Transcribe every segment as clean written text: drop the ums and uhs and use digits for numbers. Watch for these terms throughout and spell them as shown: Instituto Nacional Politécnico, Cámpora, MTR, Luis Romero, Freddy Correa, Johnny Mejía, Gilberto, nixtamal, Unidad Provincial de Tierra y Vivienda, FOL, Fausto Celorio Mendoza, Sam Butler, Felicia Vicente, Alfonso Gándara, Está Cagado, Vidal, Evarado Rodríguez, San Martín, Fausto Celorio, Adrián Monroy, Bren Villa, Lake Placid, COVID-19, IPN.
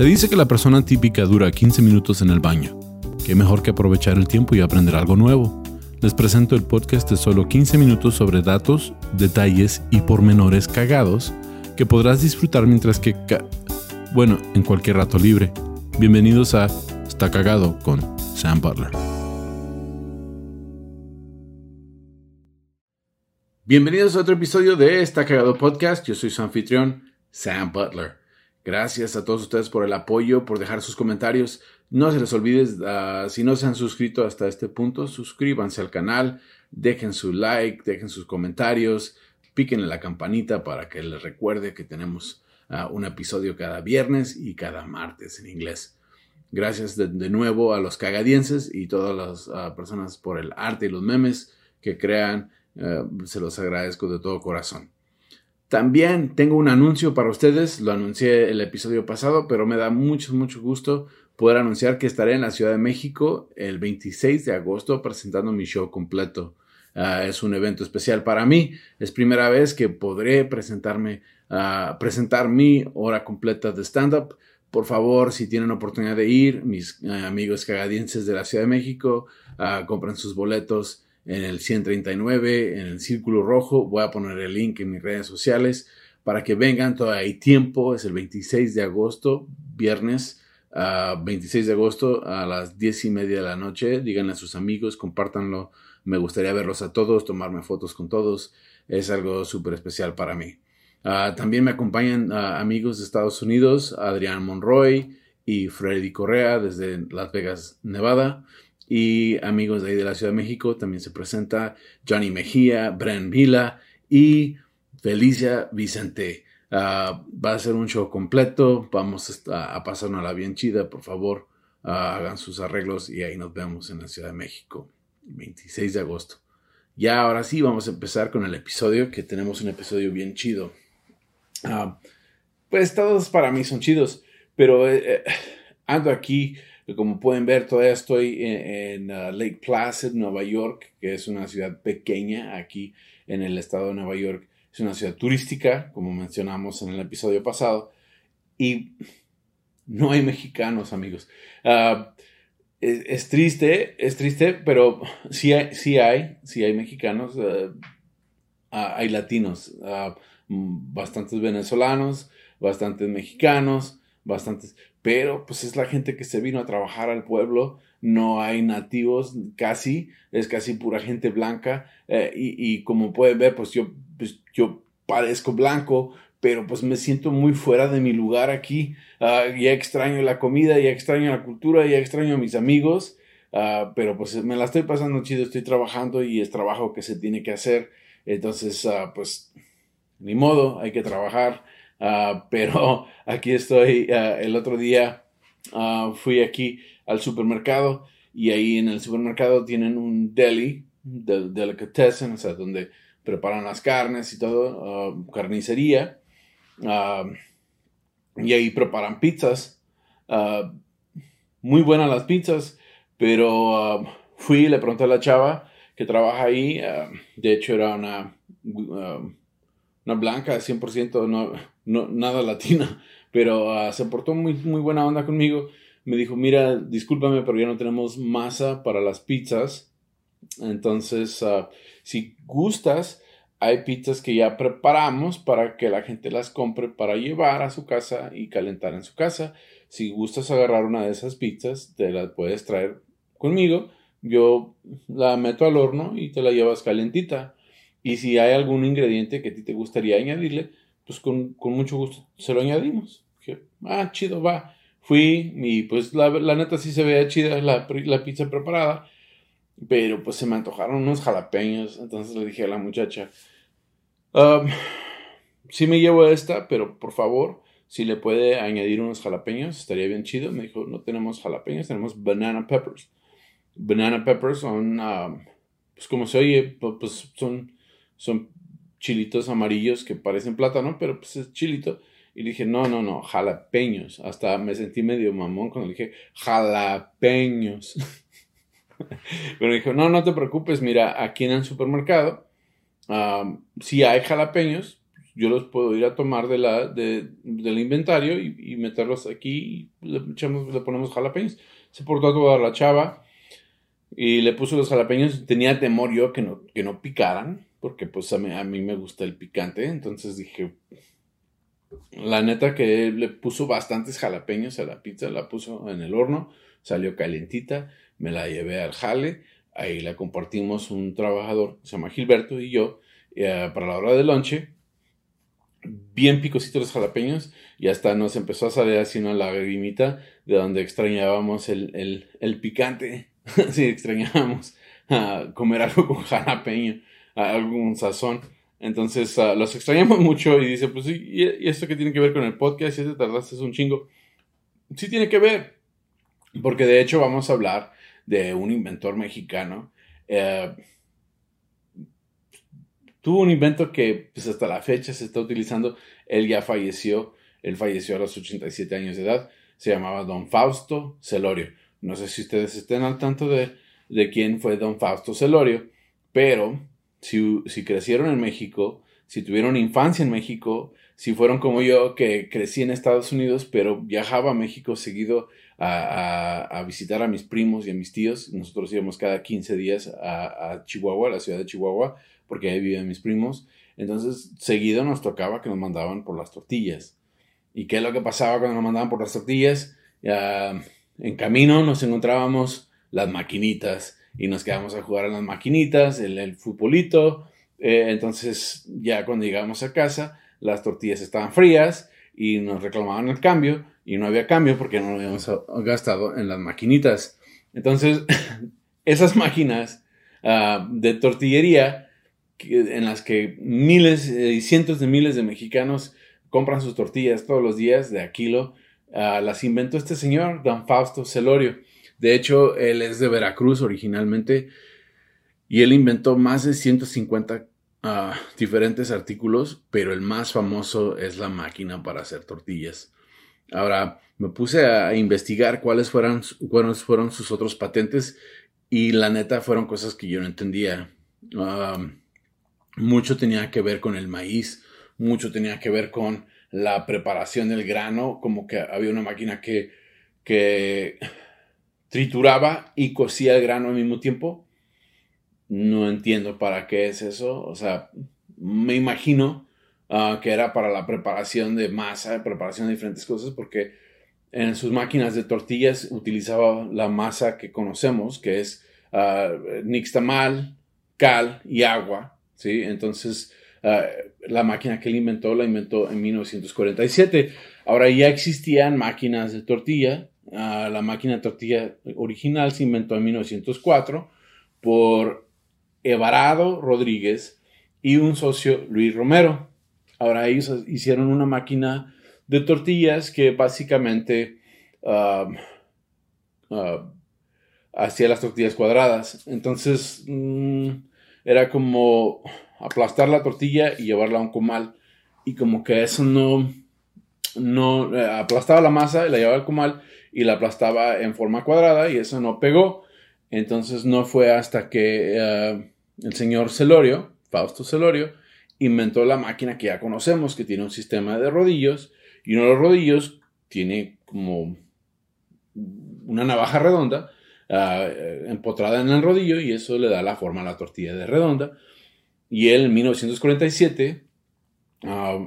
Se dice que la persona típica dura 15 minutos en el baño. Qué mejor que aprovechar el tiempo y aprender algo nuevo. Les presento el podcast de solo 15 minutos sobre datos, detalles y pormenores cagados que podrás disfrutar mientras que... en cualquier rato libre. Bienvenidos a Está Cagado con Sam Butler. Bienvenidos a otro episodio de Está Cagado Podcast. Yo soy su anfitrión, Sam Butler. Gracias a todos ustedes por el apoyo, por dejar sus comentarios. No se les olvide, si no se han suscrito hasta este punto, suscríbanse al canal, dejen su like, dejen sus comentarios, píquenle la campanita para que les recuerde que tenemos un episodio cada viernes y cada martes en inglés. Gracias de nuevo a los cagadienses y todas las personas por el arte y los memes que crean. Se los agradezco de todo corazón. También tengo un anuncio para ustedes. Lo anuncié el episodio pasado, pero me da mucho gusto poder anunciar que estaré en la Ciudad de México el 26 de agosto presentando mi show completo. Es un evento especial para mí. Es primera vez que podré presentar mi hora completa de stand-up. Por favor, si tienen oportunidad de ir, mis amigos cagadienses de la Ciudad de México, compren sus boletos en el 139, en el Círculo Rojo. Voy a poner el link en mis redes sociales para que vengan. Todavía hay tiempo. Es el 26 de agosto, viernes 26 de agosto a las 10:30 de la noche. Díganle a sus amigos, compártanlo. Me gustaría verlos a todos, tomarme fotos con todos. Es algo súper especial para mí. También me acompañan amigos de Estados Unidos, Adrián Monroy y Freddy Correa desde Las Vegas, Nevada. Y amigos de ahí de la Ciudad de México, también se presenta Johnny Mejía, Bren Villa y Felicia Vicente. Va a ser un show completo. Vamos a pasar una la bien chida. Por favor, hagan sus arreglos y ahí nos vemos en la Ciudad de México, 26 de agosto. Ya ahora sí, vamos a empezar con el episodio, que tenemos un episodio bien chido. Pues todos para mí son chidos, pero ando aquí. Como pueden ver, todavía estoy en Lake Placid, Nueva York, que es una ciudad pequeña aquí en el estado de Nueva York. Es una ciudad turística, como mencionamos en el episodio pasado. Y no hay mexicanos, amigos. Es triste, pero sí hay mexicanos. Hay latinos, bastantes venezolanos, bastantes mexicanos. Bastantes, pero pues es la gente que se vino a trabajar al pueblo. No hay nativos, es casi pura gente blanca, y como pueden ver, pues yo parezco blanco, pero pues me siento muy fuera de mi lugar aquí. Ya extraño la comida, ya extraño la cultura, ya extraño a mis amigos, pero pues me la estoy pasando chido, estoy trabajando y es trabajo que se tiene que hacer. Entonces pues ni modo, hay que trabajar. Pero aquí estoy. El otro día fui aquí al supermercado, y ahí en el supermercado tienen un deli, delicatessen, o sea, donde preparan las carnes y todo, carnicería, y ahí preparan pizzas. Muy buenas las pizzas, pero fui y le pregunté a la chava que trabaja ahí. De hecho era una blanca, 100%, no, nada latina, pero se portó muy buena onda conmigo. Me dijo, mira, discúlpame, pero ya no tenemos masa para las pizzas. Entonces, si gustas, hay pizzas que ya preparamos para que la gente las compre para llevar a su casa y calentar en su casa. Si gustas agarrar una de esas pizzas, te las puedes traer conmigo. Yo la meto al horno y te la llevas calentita. Y si hay algún ingrediente que a ti te gustaría añadirle, pues con mucho gusto se lo añadimos. Dije, chido, va. Fui y pues la neta sí se veía chida la pizza preparada, pero pues se me antojaron unos jalapeños. Entonces le dije a la muchacha, sí me llevo esta, pero por favor, si le puede añadir unos jalapeños, estaría bien chido. Me dijo, no tenemos jalapeños, tenemos banana peppers. Banana peppers son, pues como se oye, pues son chilitos amarillos que parecen plátano, pero pues es chilito. Y dije, no, jalapeños. Hasta me sentí medio mamón cuando le dije, jalapeños. Pero dijo, no te preocupes, mira, aquí en el supermercado, si hay jalapeños, yo los puedo ir a tomar del inventario y meterlos aquí y le ponemos jalapeños. Se portó a toda la chava y le puso los jalapeños. Tenía temor yo que no picaran, porque pues a mí me gusta el picante. Entonces dije, la neta que le puso bastantes jalapeños a la pizza, la puso en el horno, salió calientita, me la llevé al jale, ahí la compartimos un trabajador, se llama Gilberto, y yo, para la hora de lonche. Bien picositos los jalapeños, y hasta nos empezó a salir así una lagrimita de donde extrañábamos el picante. Sí, extrañábamos comer algo con jalapeño, algún sazón. Entonces los extrañamos mucho. Y dice, pues ¿y esto qué tiene que ver con el podcast? Si te tardaste un chingo. Sí tiene que ver, porque de hecho vamos a hablar de un inventor mexicano. Tuvo un invento que pues, hasta la fecha se está utilizando. Él ya falleció. Él falleció a los 87 años de edad. Se llamaba Don Fausto Celorio. No sé si ustedes estén al tanto de quién fue Don Fausto Celorio. Pero si crecieron en México, si tuvieron infancia en México, si fueron como yo que crecí en Estados Unidos, pero viajaba a México seguido a visitar a mis primos y a mis tíos. Nosotros íbamos cada 15 días a Chihuahua, a la ciudad de Chihuahua, porque ahí vivían mis primos. Entonces, seguido nos tocaba que nos mandaban por las tortillas. ¿Y qué es lo que pasaba cuando nos mandaban por las tortillas? En camino nos encontrábamos las maquinitas y nos quedábamos a jugar a las maquinitas, el futbolito. Entonces, ya cuando llegamos a casa, las tortillas estaban frías y nos reclamaban el cambio. Y no había cambio porque no lo habíamos gastado en las maquinitas. Entonces, esas máquinas de tortillería, en las que miles y cientos de miles de mexicanos compran sus tortillas todos los días de a kilo, las inventó este señor, Don Fausto Celorio. De hecho, él es de Veracruz originalmente, y él inventó más de 150 diferentes artículos, pero el más famoso es la máquina para hacer tortillas. Ahora, me puse a investigar cuáles fueron sus otros patentes, y la neta fueron cosas que yo no entendía. Mucho tenía que ver con el maíz, mucho tenía que ver con la preparación del grano, como que había una máquina que trituraba y cocía el grano al mismo tiempo. No entiendo para qué es eso, o sea, me imagino que era para la preparación de masa, preparación de diferentes cosas, porque en sus máquinas de tortillas utilizaba la masa que conocemos, que es nixtamal, cal y agua. ¿Sí? Entonces, la máquina que él inventó, la inventó en 1947. Ahora ya existían máquinas de tortilla. La máquina de tortilla original se inventó en 1904 por Evarado Rodríguez y un socio, Luis Romero. Ahora ellos hicieron una máquina de tortillas que básicamente hacía las tortillas cuadradas. Entonces, era como aplastar la tortilla y llevarla a un comal. Y como que eso no aplastaba la masa, la llevaba al comal y la aplastaba en forma cuadrada, y eso no pegó. Entonces no fue hasta que el señor Celorio, Fausto Celorio, inventó la máquina que ya conocemos, que tiene un sistema de rodillos. Y uno de los rodillos tiene como una navaja redonda empotrada en el rodillo, y eso le da la forma a la tortilla de redonda. Y él en 1947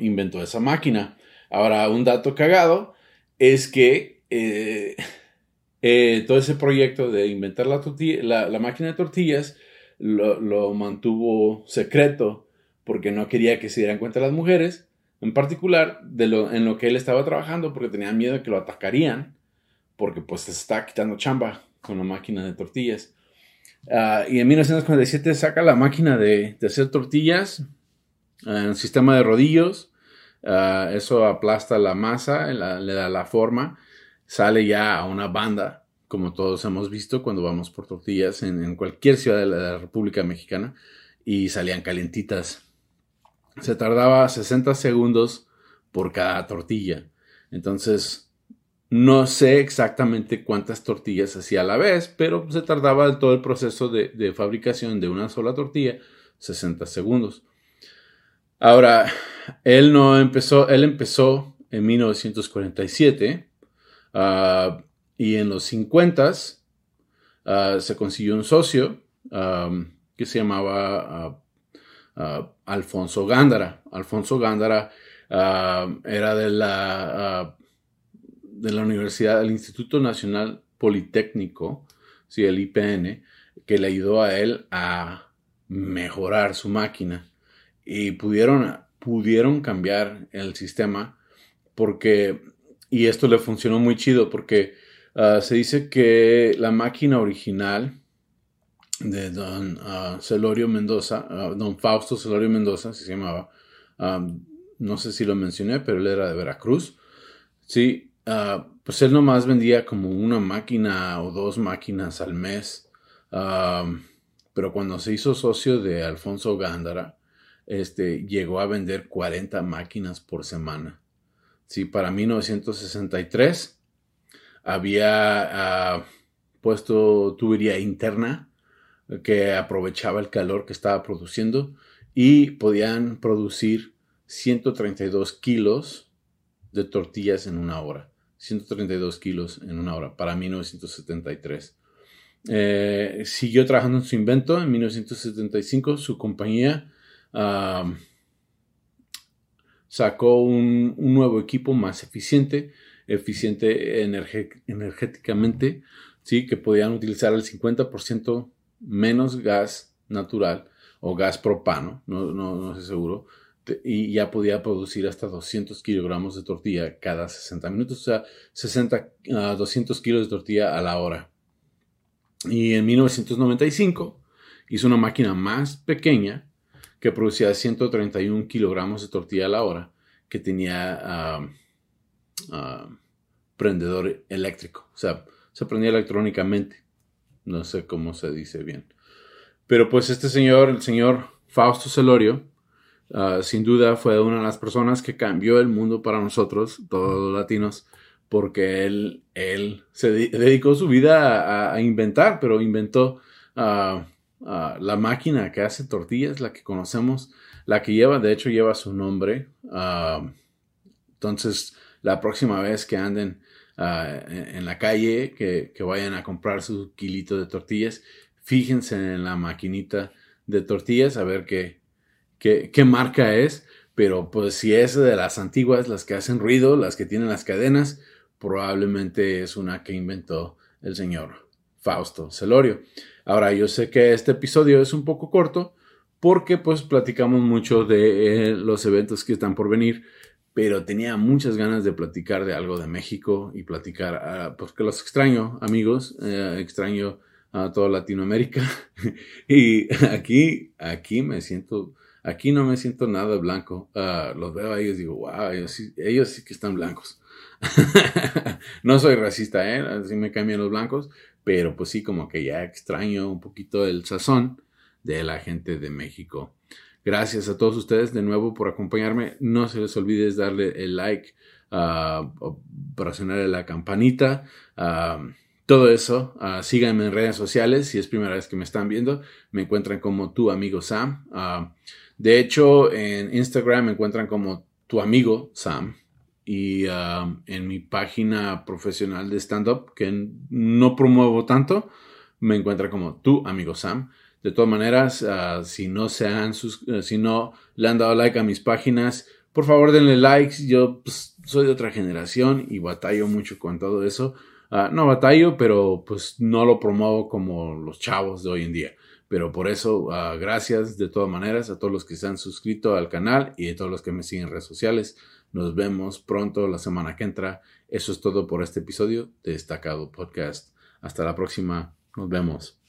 inventó esa máquina. Ahora, un dato cagado es que todo ese proyecto de inventar la máquina de tortillas lo mantuvo secreto, porque no quería que se dieran cuenta las mujeres, en particular en lo que él estaba trabajando, porque tenía miedo de que lo atacarían, porque pues se está quitando chamba con la máquina de tortillas. Y en 1947 saca la máquina de hacer tortillas, un sistema de rodillos. Eso aplasta la masa, le da la forma, sale ya a una banda, como todos hemos visto cuando vamos por tortillas en cualquier ciudad de la República Mexicana, y salían calientitas. Se tardaba 60 segundos por cada tortilla. Entonces, no sé exactamente cuántas tortillas hacía a la vez, pero se tardaba todo el proceso de fabricación de una sola tortilla 60 segundos. Ahora, Él no empezó, él empezó en 1947 y en los 50s se consiguió un socio que se llamaba Alfonso Gándara. Alfonso Gándara era de la Universidad del Instituto Nacional Politécnico, sí, el IPN, que le ayudó a él a mejorar su máquina. Y pudieron cambiar el sistema porque, y esto le funcionó muy chido porque se dice que la máquina original de don Celorio Mendoza, don Fausto Celorio Mendoza, se llamaba, no sé si lo mencioné, pero él era de Veracruz, sí, pues él nomás vendía como una máquina o dos máquinas al mes, pero cuando se hizo socio de Alfonso Gándara, llegó a vender 40 máquinas por semana, sí, para 1963 había puesto tubería interna que aprovechaba el calor que estaba produciendo y podían producir 132 kilos de tortillas en una hora. 132 kilos en una hora para 1973. Siguió trabajando en su invento. En 1975 su compañía sacó un nuevo equipo más eficiente energéticamente, ¿sí? Que podían utilizar el 50% menos gas natural o gas propano, no estoy seguro, y ya podía producir hasta 200 kilogramos de tortilla cada 60 minutos, o sea, 200 kilos de tortilla a la hora. Y en 1995 hizo una máquina más pequeña que producía 131 kilogramos de tortilla a la hora, que tenía prendedor eléctrico, o sea, se prendía electrónicamente. No sé cómo se dice bien. Pero pues este señor, el señor Fausto Celorio, sin duda fue una de las personas que cambió el mundo para nosotros, todos los latinos, porque él se dedicó su vida a inventar, pero inventó la máquina que hace tortillas, la que conocemos, la que lleva, de hecho lleva su nombre. Entonces, la próxima vez que anden en la calle, que vayan a comprar su kilito de tortillas, fíjense en la maquinita de tortillas a ver qué marca es, pero pues si es de las antiguas, las que hacen ruido, las que tienen las cadenas, probablemente es una que inventó el señor Fausto Celorio. Ahora, yo sé que este episodio es un poco corto porque pues platicamos mucho de los eventos que están por venir, pero tenía muchas ganas de platicar de algo de México y platicar, porque los extraño, amigos, extraño a toda Latinoamérica. Y aquí no me siento nada blanco. Los veo a ellos y digo, wow, ellos sí que están blancos. No soy racista, así me cambian los blancos, pero pues sí, como que ya extraño un poquito el sazón de la gente de México. Gracias a todos ustedes de nuevo por acompañarme. No se les olvide darle el like, para sonar la campanita, todo eso. Síganme en redes sociales. Si es primera vez que me están viendo, me encuentran como Tu Amigo Sam. De hecho, en Instagram me encuentran como Tu Amigo Sam. Y en mi página profesional de stand-up, que no promuevo tanto, me encuentran como Tu Amigo Sam. De todas maneras, si no le han dado like a mis páginas, por favor denle likes. Yo pues, soy de otra generación y batallo mucho con todo eso. No batallo, pero pues no lo promuevo como los chavos de hoy en día. Pero por eso, gracias de todas maneras a todos los que se han suscrito al canal y a todos los que me siguen en redes sociales. Nos vemos pronto la semana que entra. Eso es todo por este episodio de Está Cagado Podcast. Hasta la próxima. Nos vemos.